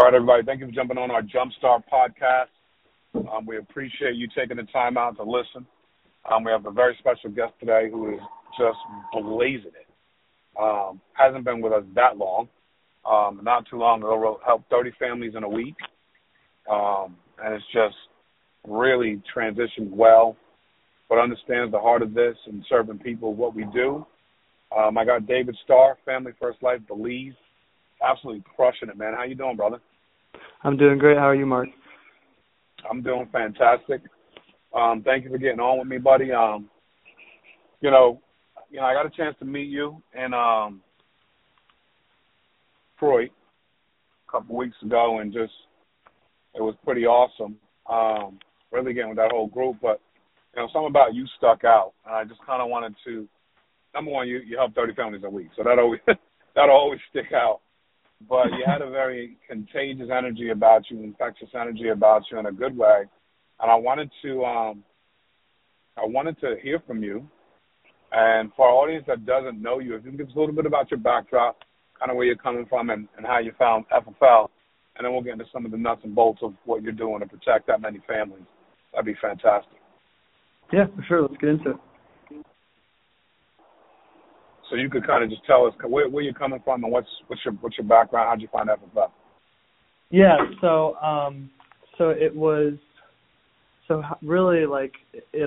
All right, everybody, thank you for jumping on our Jumpstart podcast. We appreciate you taking the time out to listen. We have a very special guest today who is just blazing it. Hasn't been with us that long. Not too long ago, helped 30 families in a week. And it's just really transitioned well, but understands the heart of this and serving people what we do. I got David Starr, Family First Life, Belize. Absolutely crushing it, man. How you doing, brother? I'm doing great. How are you, Mark? I'm doing fantastic. Thank you for getting on with me, buddy. You know, I got a chance to meet you in Detroit a couple weeks ago, and just it was pretty awesome. Really getting with that whole group, but you know, something about you stuck out, and I just kind of wanted to. Number one, you help 30 families a week, so that always that'll always stick out. But you had a very contagious energy about you, infectious energy about you in a good way. And I wanted to hear from you. And for our audience that doesn't know you, if you can give us a little bit about your backdrop, kind of where you're coming from and how you found FFL, and then we'll get into some of the nuts and bolts of what you're doing to protect that many families. That'd be fantastic. Yeah, for sure. Let's get into it. So you could kind of just tell us where you're coming from and what's your background, how'd you find FFL? Yeah, so it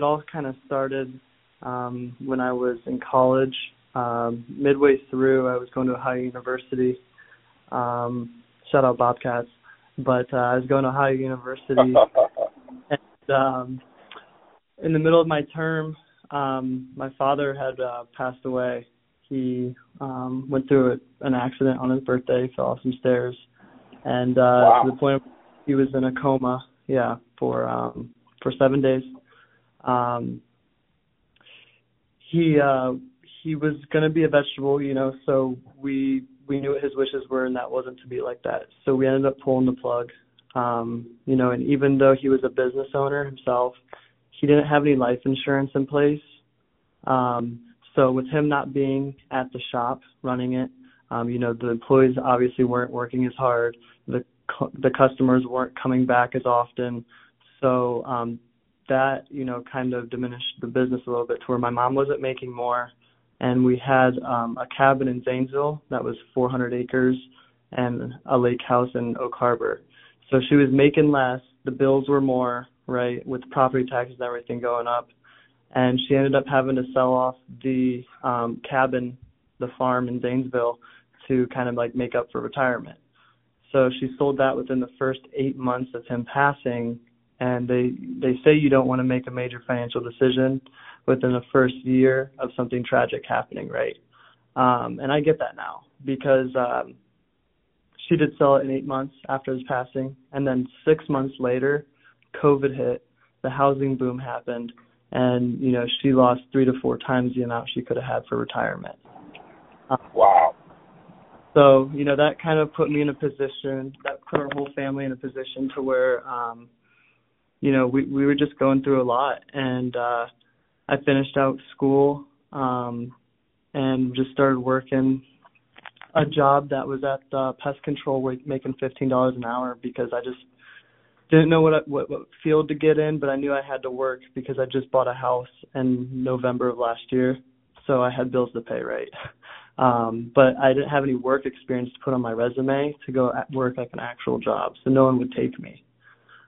all kind of started when I was in college. Midway through, I was going to Ohio University. Shout out Bobcats, but I was going to Ohio University, and in the middle of my term, my father had passed away. He went through an accident on his birthday, fell off some stairs, and wow. To the point where he was in a coma, for 7 days. He was going to be a vegetable, you know, so we knew what his wishes were, and that wasn't to be like that. So we ended up pulling the plug, you know, and even though he was a business owner himself, he didn't have any life insurance in place. So with him not being at the shop running it, you know, the employees obviously weren't working as hard. The customers weren't coming back as often. So that, you know, kind of diminished the business a little bit to where my mom wasn't making more. And we had a cabin in Zanesville that was 400 acres and a lake house in Oak Harbor. So she was making less. The bills were more, right, with property taxes and everything going up. And she ended up having to sell off the cabin, the farm in Zanesville, to kind of like make up for retirement. So she sold that within the first 8 months of him passing. And they say you don't want to make a major financial decision within the first year of something tragic happening, right? And I get that now because she did sell it in 8 months after his passing. And then 6 months later, COVID hit, the housing boom happened. And, you know, she lost 3 to 4 times the amount she could have had for retirement. Wow. So, you know, that kind of put me in a position, that put our whole family in a position to where, you know, we were just going through a lot. And I finished out school and just started working a job that was at pest control, making $15 an hour because I just didn't know what field to get in, but I knew I had to work because I just bought a house in November of last year, so I had bills to pay, right? But I didn't have any work experience to put on my resume to go at work like an actual job, so no one would take me.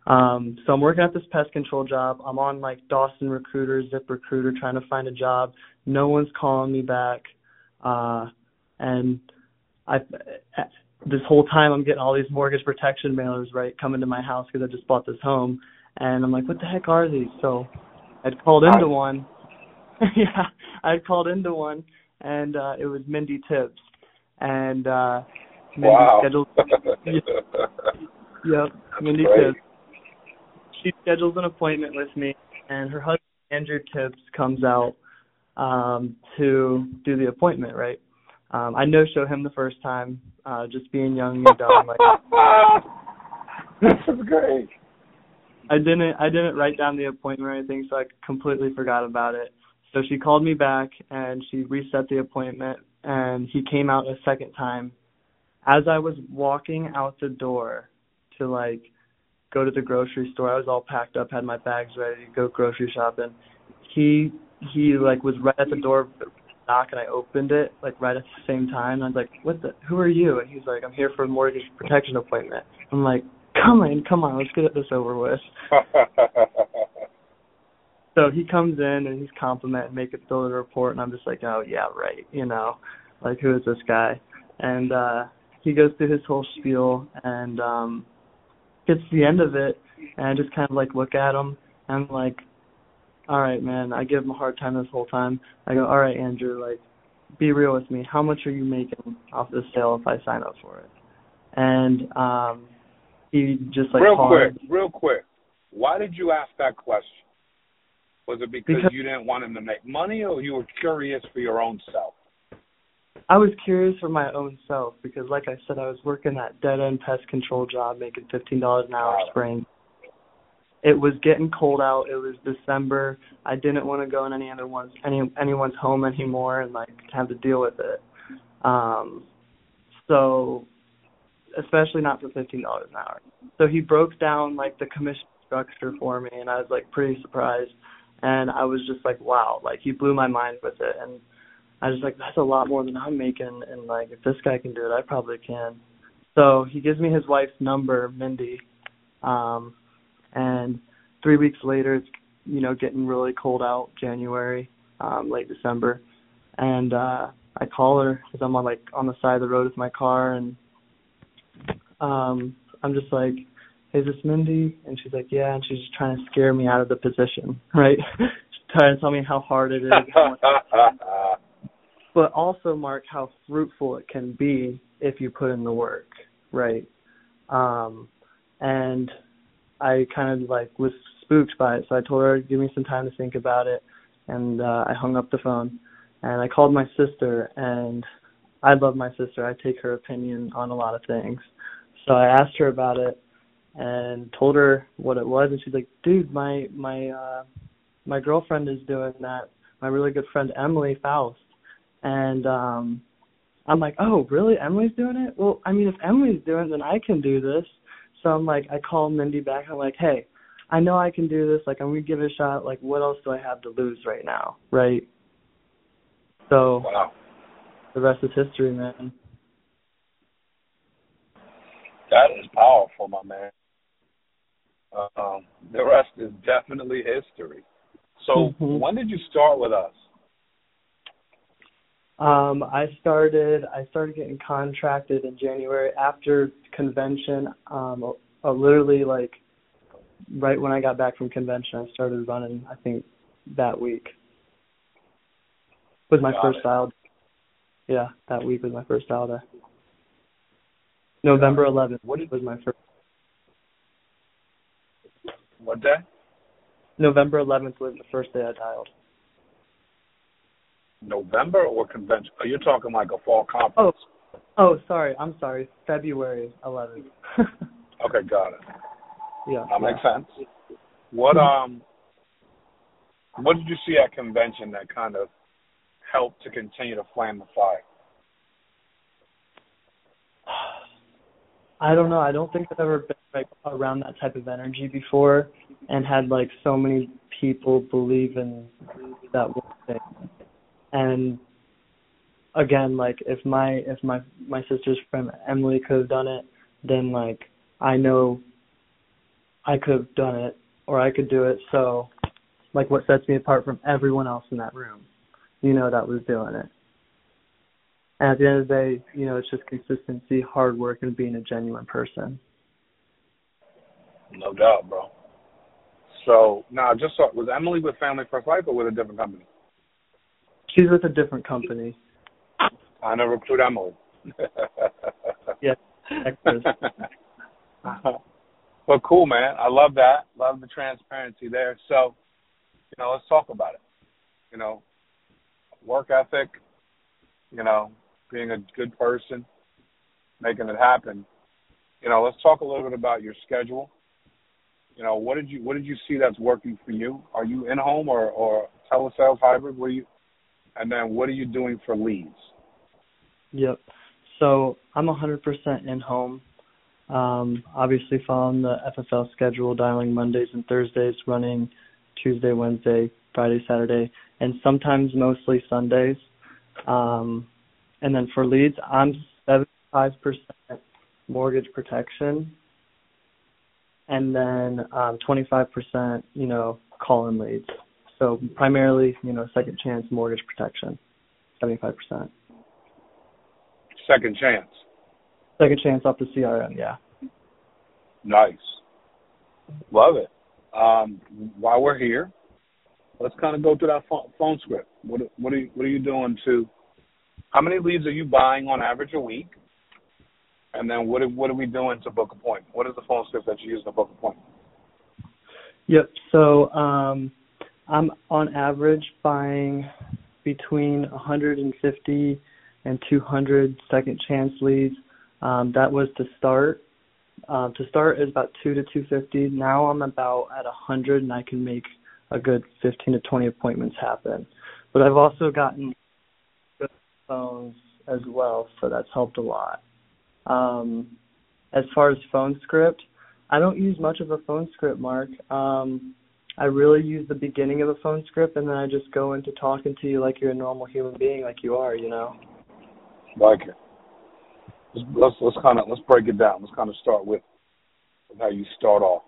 So I'm working at this pest control job. I'm on like Dawson Recruiter, Zip Recruiter, trying to find a job. No one's calling me back, and I. This whole time I'm getting all these mortgage protection mailers, right, coming to my house because I just bought this home. And I'm like, what the heck are these? So I'd called into one. Yeah, I'd called into one, and it was Mindy Tibbs. And Mindy wow. scheduled – Yep, Mindy Tibbs. She schedules an appointment with me, and her husband, Andrew Tibbs, comes out to do the appointment, right? I no-show him the first time, just being young and dumb. Like, that's great. I didn't write down the appointment or anything, so I completely forgot about it. So she called me back, and she reset the appointment, and he came out a second time. As I was walking out the door, to, like, go to the grocery store. I was all packed up, had my bags ready to go grocery shopping. He like, was right at the door, knock, and I opened it, like, right at the same time. And I was like, who are you? And he's like, I'm here for a mortgage protection appointment. I'm like, come on, let's get this over with. So he comes in and he's complimenting, making fill the report, and I'm just like, oh, yeah, right, you know, like, who is this guy? And he goes through his whole spiel and gets to the end of it, and I just kind of, like, look at him, and I'm like, all right, man, I give him a hard time this whole time. I go, all right, Andrew, like, be real with me. How much are you making off this sale if I sign up for it? And he just, like, Real quick. Why did you ask that question? Was it because you didn't want him to make money, or you were curious for your own self? I was curious for my own self because, like I said, I was working that dead-end pest control job making $15 an hour spraying. It was getting cold out. It was December. I didn't want to go in anyone's home anymore and, like, have to deal with it. So especially not for $15 an hour. So he broke down, like, the commission structure for me, and I was, like, pretty surprised. And I was just like, wow, like, he blew my mind with it. And I was like, that's a lot more than I'm making. And, like, if this guy can do it, I probably can. So he gives me his wife's number, Mindy. And 3 weeks later, it's, you know, getting really cold out, January, late December. And I call her because I'm on the side of the road with my car. And I'm just like, hey, is this Mindy? And she's like, yeah. And she's just trying to scare me out of the position, right? She's trying to tell me how hard it is. But also, Mark, how fruitful it can be if you put in the work, right? And I kind of, like, was spooked by it. So I told her, give me some time to think about it. And I hung up the phone. And I called my sister. And I love my sister. I take her opinion on a lot of things. So I asked her about it and told her what it was. And she's like, dude, my girlfriend is doing that, my really good friend Emily Faust. And I'm like, oh, really? Emily's doing it? Well, I mean, if Emily's doing it, then I can do this. So I'm like, I call Mindy back. I'm like, hey, I know I can do this. Like, I'm going to give it a shot. Like, what else do I have to lose right now, right? So wow. The rest is history, man. That is powerful, my man. The rest is definitely history. So when did you start with us? I started getting contracted in January after convention. Literally, like, right when I got back from convention, I started running, I think, that week. Was my first dial day. Yeah, that week was my first dial day. November 11th was my first. What day? November 11th was the first day I dialed. November or convention? Oh, you're talking like a fall conference. Oh, sorry. I'm sorry. February 11th. Okay, got it. Yeah. That makes sense. What did you see at convention that kind of helped to continue to flame the fire? I don't know. I don't think I've ever been, like, around that type of energy before and had, like, so many people believe in that one thing. And again, like, if my sister's friend Emily could have done it, then, like, I know I could have done it, or I could do it. So, like, what sets me apart from everyone else in that room, you know, that was doing it. And at the end of the day, you know, it's just consistency, hard work, and being a genuine person. No doubt, bro. So now, was Emily with Family First Life or with a different company? She's with a different company. I know, recruit Emily. Yes. Well, cool, man. I love that. Love the transparency there. So, you know, let's talk about it. You know, work ethic, you know, being a good person, making it happen. You know, let's talk a little bit about your schedule. You know, what did you see that's working for you? Are you in home or telesales hybrid? And then what are you doing for leads? Yep. So I'm 100% in home. Obviously following the FFL schedule, dialing Mondays and Thursdays, running Tuesday, Wednesday, Friday, Saturday, and sometimes mostly Sundays. And then for leads, I'm 75% mortgage protection, and then 25%, call-in leads. So primarily, second chance mortgage protection, 75%. Second chance. Second chance off the CRM, yeah. Nice. Love it. While we're here, let's kind of go through that phone script. What are you doing to – how many leads are you buying on average a week? And then what are we doing to book appointment? What is the phone script that you use to book appointment? Yep. So I'm on average buying between 150 and 200 second chance leads. That was to start. To start is about 200 to 250. Now I'm about at 100, and I can make a good 15 to 20 appointments happen. But I've also gotten good phones as well, so that's helped a lot. As far as phone script, I don't use much of a phone script, Mark. I really use the beginning of a phone script, and then I just go into talking to you like you're a normal human being, like you are, Like it. Let's break it down. Let's kind of start with how you start off.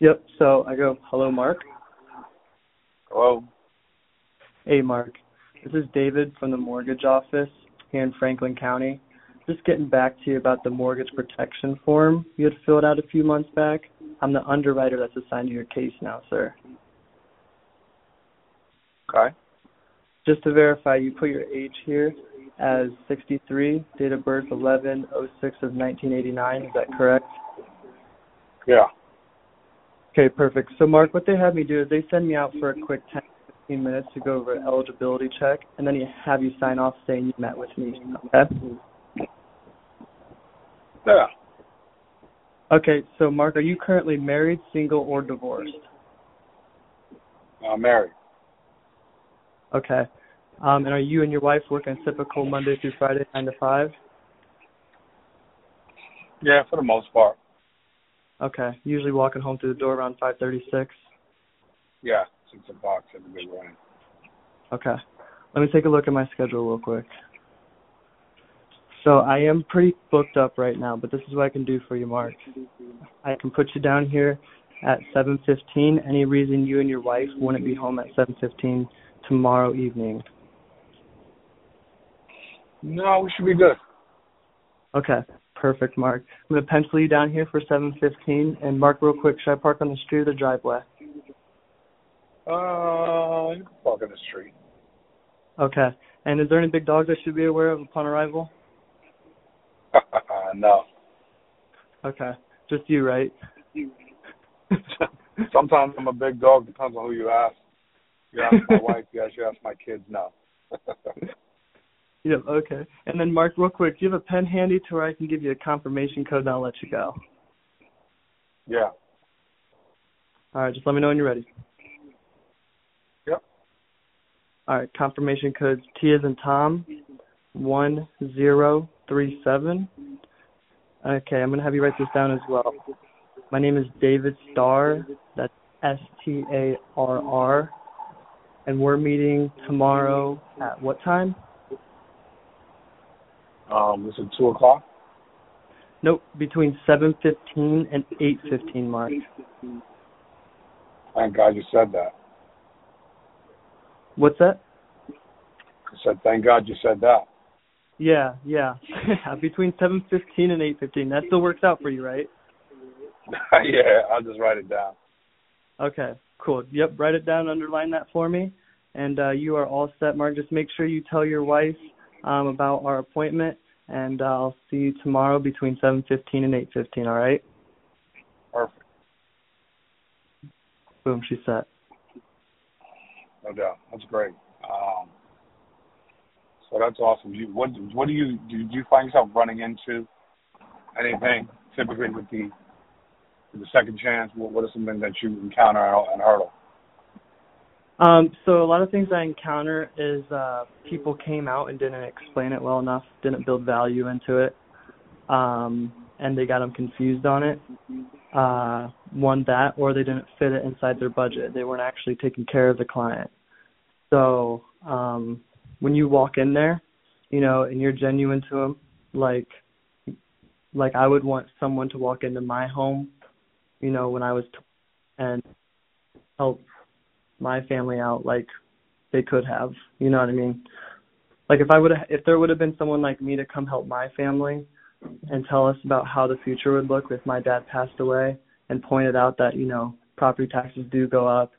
Yep. So I go, hello, Mark. Hello. Hey, Mark. This is David from the mortgage office here in Franklin County. Just getting back to you about the mortgage protection form you had filled out a few months back. I'm the underwriter that's assigned to your case now, sir. Okay. Just to verify, you put your age here as 63, date of birth 11/06 of 1989. Is that correct? Yeah. Okay, perfect. So, Mark, what they have me do is they send me out for a quick 10-15 minutes to go over an eligibility check, and then you have you sign off saying you met with me. Okay? Yeah. Okay, so, Mark, are you currently married, single, or divorced? I'm married. Okay. And are you and your wife working typical Monday through Friday, 9 to 5? Yeah, for the most part. Okay. Usually walking home through the door around 5:36? Yeah, 6 o'clock in the big morning. Okay. Let me take a look at my schedule real quick. So I am pretty booked up right now, but this is what I can do for you, Mark. I can put you down here at 7:15. Any reason you and your wife wouldn't be home at 7:15 tomorrow evening? No, we should be good. Okay, perfect, Mark. I'm going to pencil you down here for 7:15. And, Mark, real quick, should I park on the street or the driveway? You can park on the street. Okay. And is there any big dogs I should be aware of upon arrival? No. Okay. Just you, right? Sometimes I'm a big dog. Depends on who you ask. You ask my wife, yes, you ask my kids, no. Yeah, okay. And then, Mark, real quick, do you have a pen handy to where I can give you a confirmation code and I'll let you go? Yeah. All right, just let me know when you're ready. Yep. All right, confirmation codes T as in Tom, 1037. Okay, I'm going to have you write this down as well. My name is David Starr, that's S-T-A-R-R, and we're meeting tomorrow at what time? Is it 2 o'clock? Nope, between 7:15 and 8:15, Mark. Thank God you said that. What's that? I said, thank God you said that. Yeah. Between 7:15 and 8:15. That still works out for you, right? Yeah, I'll just write it down. Okay, cool. Yep, write it down, underline that for me. And you are all set, Mark. Just make sure you tell your wife about our appointment, and I'll see you tomorrow between 7:15 and 8:15, all right? Perfect. Boom, she's set. No doubt. That's great. So that's awesome. What do you find yourself running into anything typically with the second chance? What are some things that you encounter and hurdle? So a lot of things I encounter is people came out and didn't explain it well enough, didn't build value into it. and they got them confused on it. One, that, or they didn't fit it inside their budget. They weren't actually taking care of the client. So when you walk in there, you know, and you're genuine to them, like I would want someone to walk into my home, you know, when I was and help my family out like they could have, you know what I mean? Like if there would have been someone like me to come help my family and tell us about how the future would look if my dad passed away and pointed out that, you know, property taxes do go up,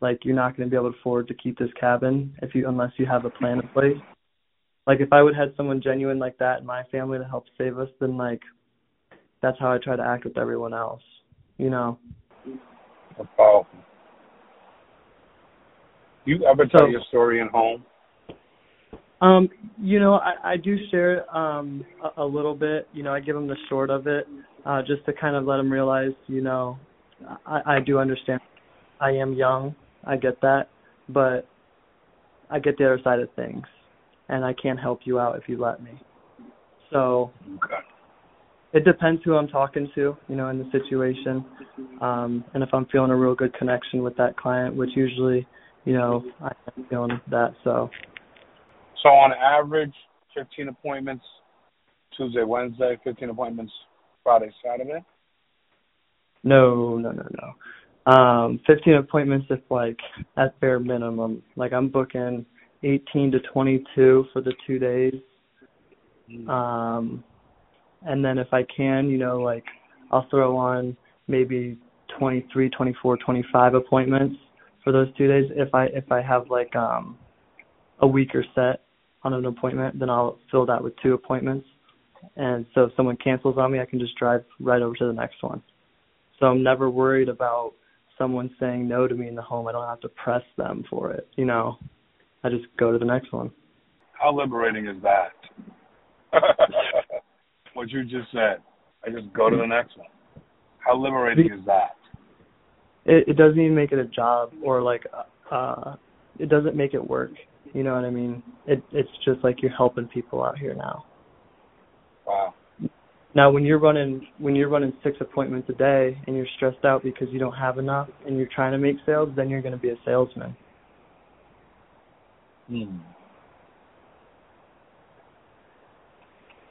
like you're not going to be able to afford to keep this cabin unless you have a plan in place. Like if I would have had someone genuine like that in my family to help save us, then like that's how I try to act with everyone else, you know. That's powerful. You ever tell your story in home? You know, I do share a little bit. You know, I give them the short of it just to kind of let them realize, you know, I do understand. I am young. I get that. But I get the other side of things, and I can help you out if you let me. So it depends who I'm talking to, you know, in the situation, and if I'm feeling a real good connection with that client, which usually, you know, I'm feeling that, so. So on average, 15 appointments, Tuesday, Wednesday, 15 appointments, Friday, Saturday? No. 15 appointments if, like, at bare minimum. Like, I'm booking 18 to 22 for the 2 days. And then if I can, you know, like, I'll throw on maybe 23, 24, 25 appointments for those 2 days. If I have, like, a week or set on an appointment, then I'll fill that with 2 appointments. And so if someone cancels on me, I can just drive right over to the next one. So I'm never worried about someone saying no to me in the home. I don't have to press them for it. You know, I just go to the next one. How liberating is that? What you just said, I just go to the next one. How liberating is that? It doesn't even make it a job or like, it doesn't make it work. You know what I mean? It's just like you're helping people out here now. Wow. Now, when you're running 6 appointments a day and you're stressed out because you don't have enough and you're trying to make sales, then you're going to be a salesman.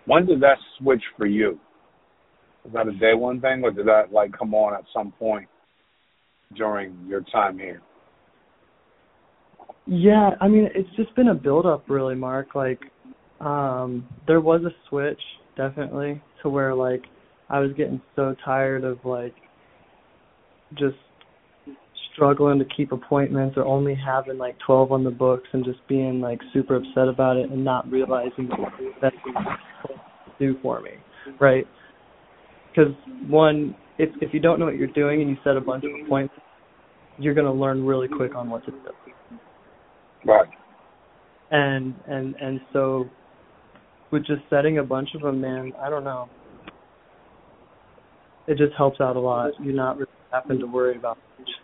When did that switch for you? Was that a day one thing, or did that like come on at some point during your time here? Yeah, I mean, it's just been a build-up, really, Mark. Like, there was a switch, definitely, to where, like, I was getting so tired of, like, just struggling to keep appointments or only having, like, 12 on the books and just being, like, super upset about it and not realizing what that's going to do for me, right? Because, one, if you don't know what you're doing and you set a bunch of appointments, you're going to learn really quick on what to do. Right. And so with just setting a bunch of them, man, I don't know. It just helps out a lot. You're not really having to worry about it.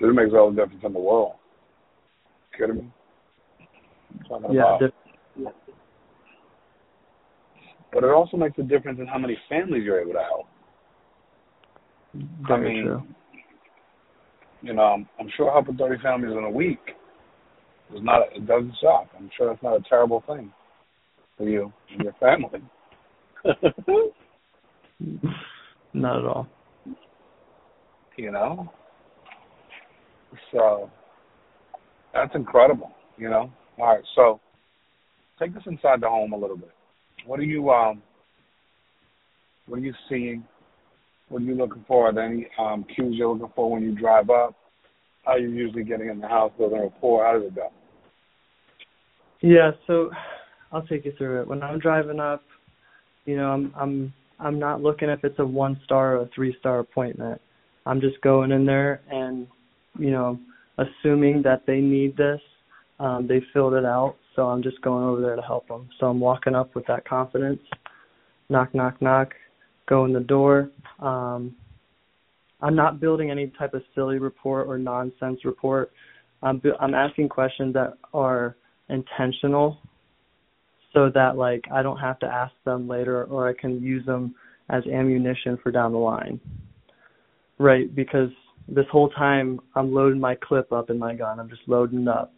It makes all the difference in the world. Kidding me? Yeah. But it also makes a difference in how many families you're able to help. Very true. You know, I'm sure helping 30 families in a week it doesn't suck. I'm sure that's not a terrible thing for you and your family. Not at all. You know? So, that's incredible, you know? All right, so take us inside the home a little bit. What are you seeing? What are you looking for? Are there any cues you're looking for when you drive up? How are you usually getting in the house, building rapport? How does it go? Yeah, so I'll take you through it. When I'm driving up, you know, I'm not looking if it's a 1-star or a 3-star appointment. I'm just going in there and, you know, assuming that they need this. They filled it out, so I'm just going over there to help them. So I'm walking up with that confidence. Knock, knock, knock. Go in the door. I'm not building any type of silly report or nonsense report. I'm asking questions that are intentional. so that, like, I don't have to ask them later, or I can use them as ammunition for down the line, right? Because this whole time I'm loading my clip up in my gun. I'm just loading up.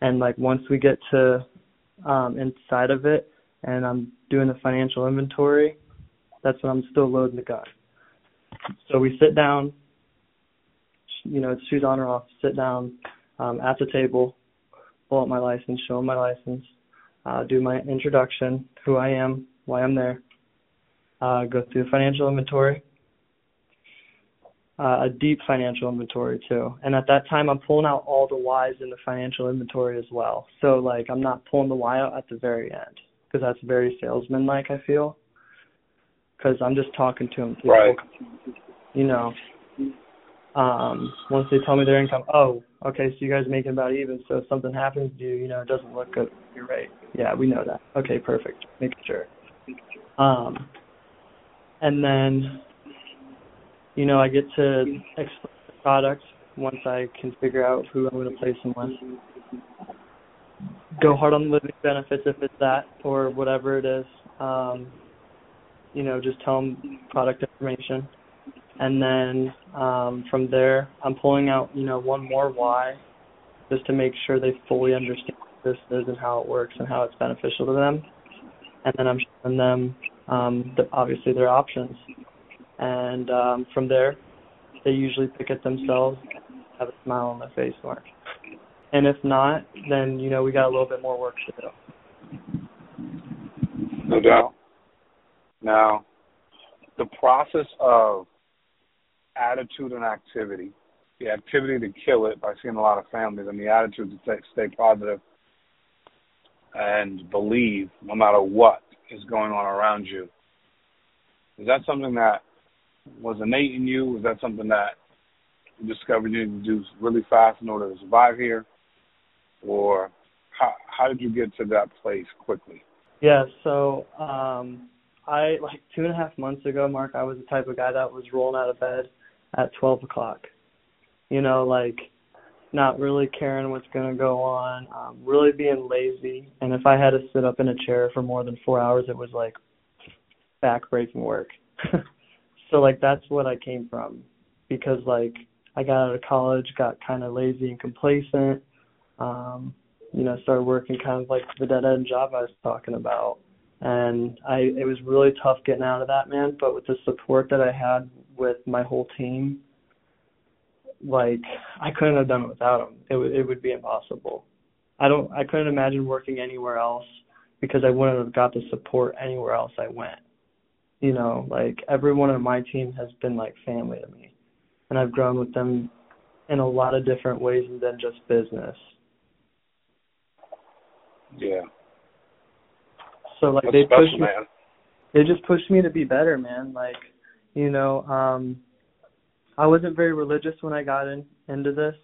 And, like, once we get to inside of it and I'm doing the financial inventory, that's when I'm still loading the gun. So we sit down, you know, it's shoes on or off, sit down at the table, pull up my license, show them my license, do my introduction, who I am, why I'm there, go through the financial inventory, a deep financial inventory too. And at that time, I'm pulling out all the Y's in the financial inventory as well. So, like, I'm not pulling the Y out at the very end, because that's very salesman-like, I feel, because I'm just talking to them. Right. You know, once they tell me their income, oh, okay, so you guys make it about even, so if something happens to you, you know, it doesn't look good. You're right. Yeah, we know that. Okay, perfect. Making sure. And then, you know, I get to explain the product once I can figure out who I'm going to place them with. Go hard on the living benefits if it's that or whatever it is. You know, just tell them product information. And then from there, I'm pulling out, you know, one more why, just to make sure they fully understand what this is and how it works and how it's beneficial to them. And then I'm showing them, obviously, their options. And from there, they usually pick it themselves and have a smile on their face for it. And if not, then, you know, we got a little bit more work to do. No doubt. Now, the process of attitude and activity, the activity to kill it by seeing a lot of families, and the attitude to stay positive and believe no matter what is going on around you. Is that something that was innate in you? Was that something that you discovered you needed to do really fast in order to survive here? Or how did you get to that place quickly? Yeah, so I, like, 2.5 months ago, Mark, I was the type of guy that was rolling out of bed at 12 o'clock. You know, like, not really caring what's going to go on, really being lazy. And if I had to sit up in a chair for more than 4 hours, it was, like, back-breaking work. So, like, that's what I came from, because, like, I got out of college, got kind of lazy and complacent, you know, started working kind of like the dead-end job I was talking about. And it was really tough getting out of that, man. But with the support that I had with my whole team, like, I couldn't have done it without them. It would be impossible. I couldn't imagine working anywhere else, because I wouldn't have got the support anywhere else I went. You know, like, everyone on my team has been like family to me, and I've grown with them in a lot of different ways than just business. Yeah. So, like, that's special, man. They just pushed me to be better, man. Like, you know, I wasn't very religious when I got into this.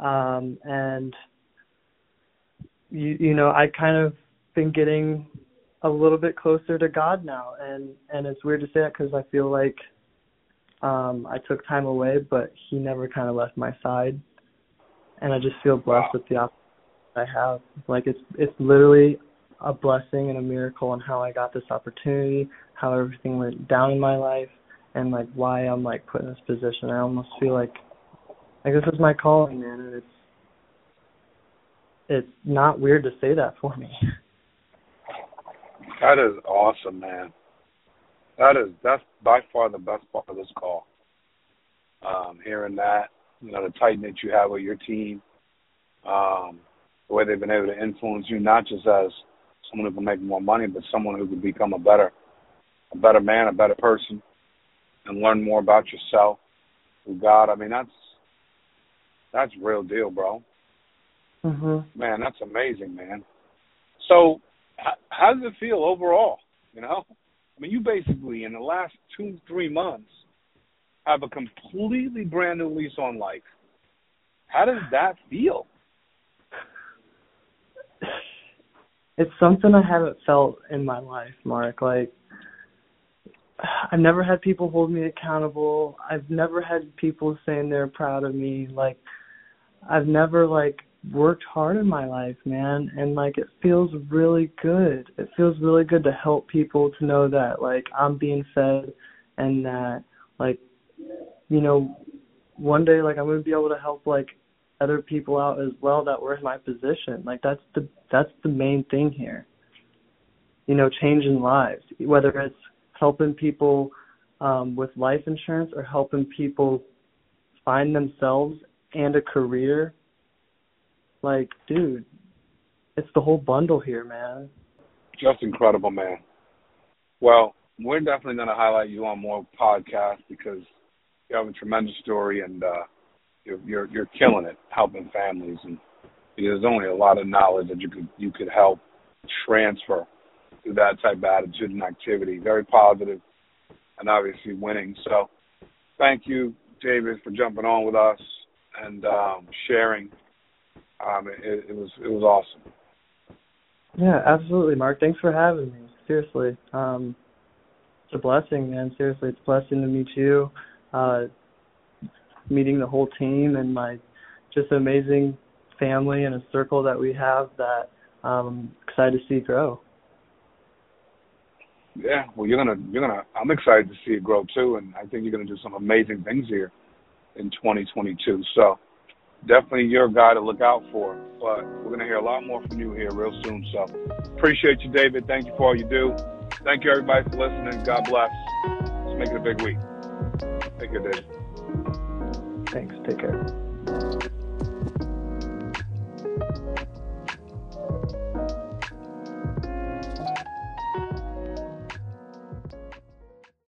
And, you know, I kind of been getting a little bit closer to God now. And it's weird to say that, because I feel like I took time away, but he never kind of left my side. And I just feel blessed with the opportunity I have. Like, it's literally a blessing and a miracle, and how I got this opportunity, how everything went down in my life, and, like, why I'm, like, put in this position. I almost feel like this is my calling, man, and it's not weird to say that for me. That is awesome, man. That's by far the best part of this call. Hearing that, you know, the tight-knit you have with your team, the way they've been able to influence you, not just as someone who can make more money, but someone who can become a better man, a better person, and learn more about yourself, through God. I mean, that's real deal, bro. Mm-hmm. Man, that's amazing, man. So how does it feel overall, you know? I mean, you basically, in the last 2-3 months, have a completely brand new lease on life. How does that feel? It's something I haven't felt in my life, Mark. Like, I've never had people hold me accountable. I've never had people saying they're proud of me. Like, I've never, like, worked hard in my life, man, and, like, it feels really good. It feels really good to help people, to know that, like, I'm being fed and that, like, you know, one day, like, I'm going to be able to help, like, other people out as well that were in my position. Like, that's the main thing here, you know, changing lives, whether it's helping people with life insurance or helping people find themselves and a career. Like, dude, it's the whole bundle here, man. Just incredible, man. Well, we're definitely going to highlight you on more podcasts because you have a tremendous story, and you're killing it, helping families. And there's only a lot of knowledge that you could help transfer through that type of attitude and activity. Very positive, and obviously winning. So, thank you, David, for jumping on with us and sharing. It was awesome. Yeah, absolutely, Mark. Thanks for having me. Seriously, it's a blessing, man. Seriously, it's a blessing to meet you, meeting the whole team and my just amazing family and a circle that we have that I'm excited to see grow. Yeah, well, you're gonna. I'm excited to see it grow too, and I think you're gonna do some amazing things here in 2022. So. Definitely your guy to look out for, but we're going to hear a lot more from you here real soon. So appreciate you, David. Thank you for all you do. Thank you, everybody, for listening. God bless. Let's make it a big week. Take care, David. Thanks. Take care.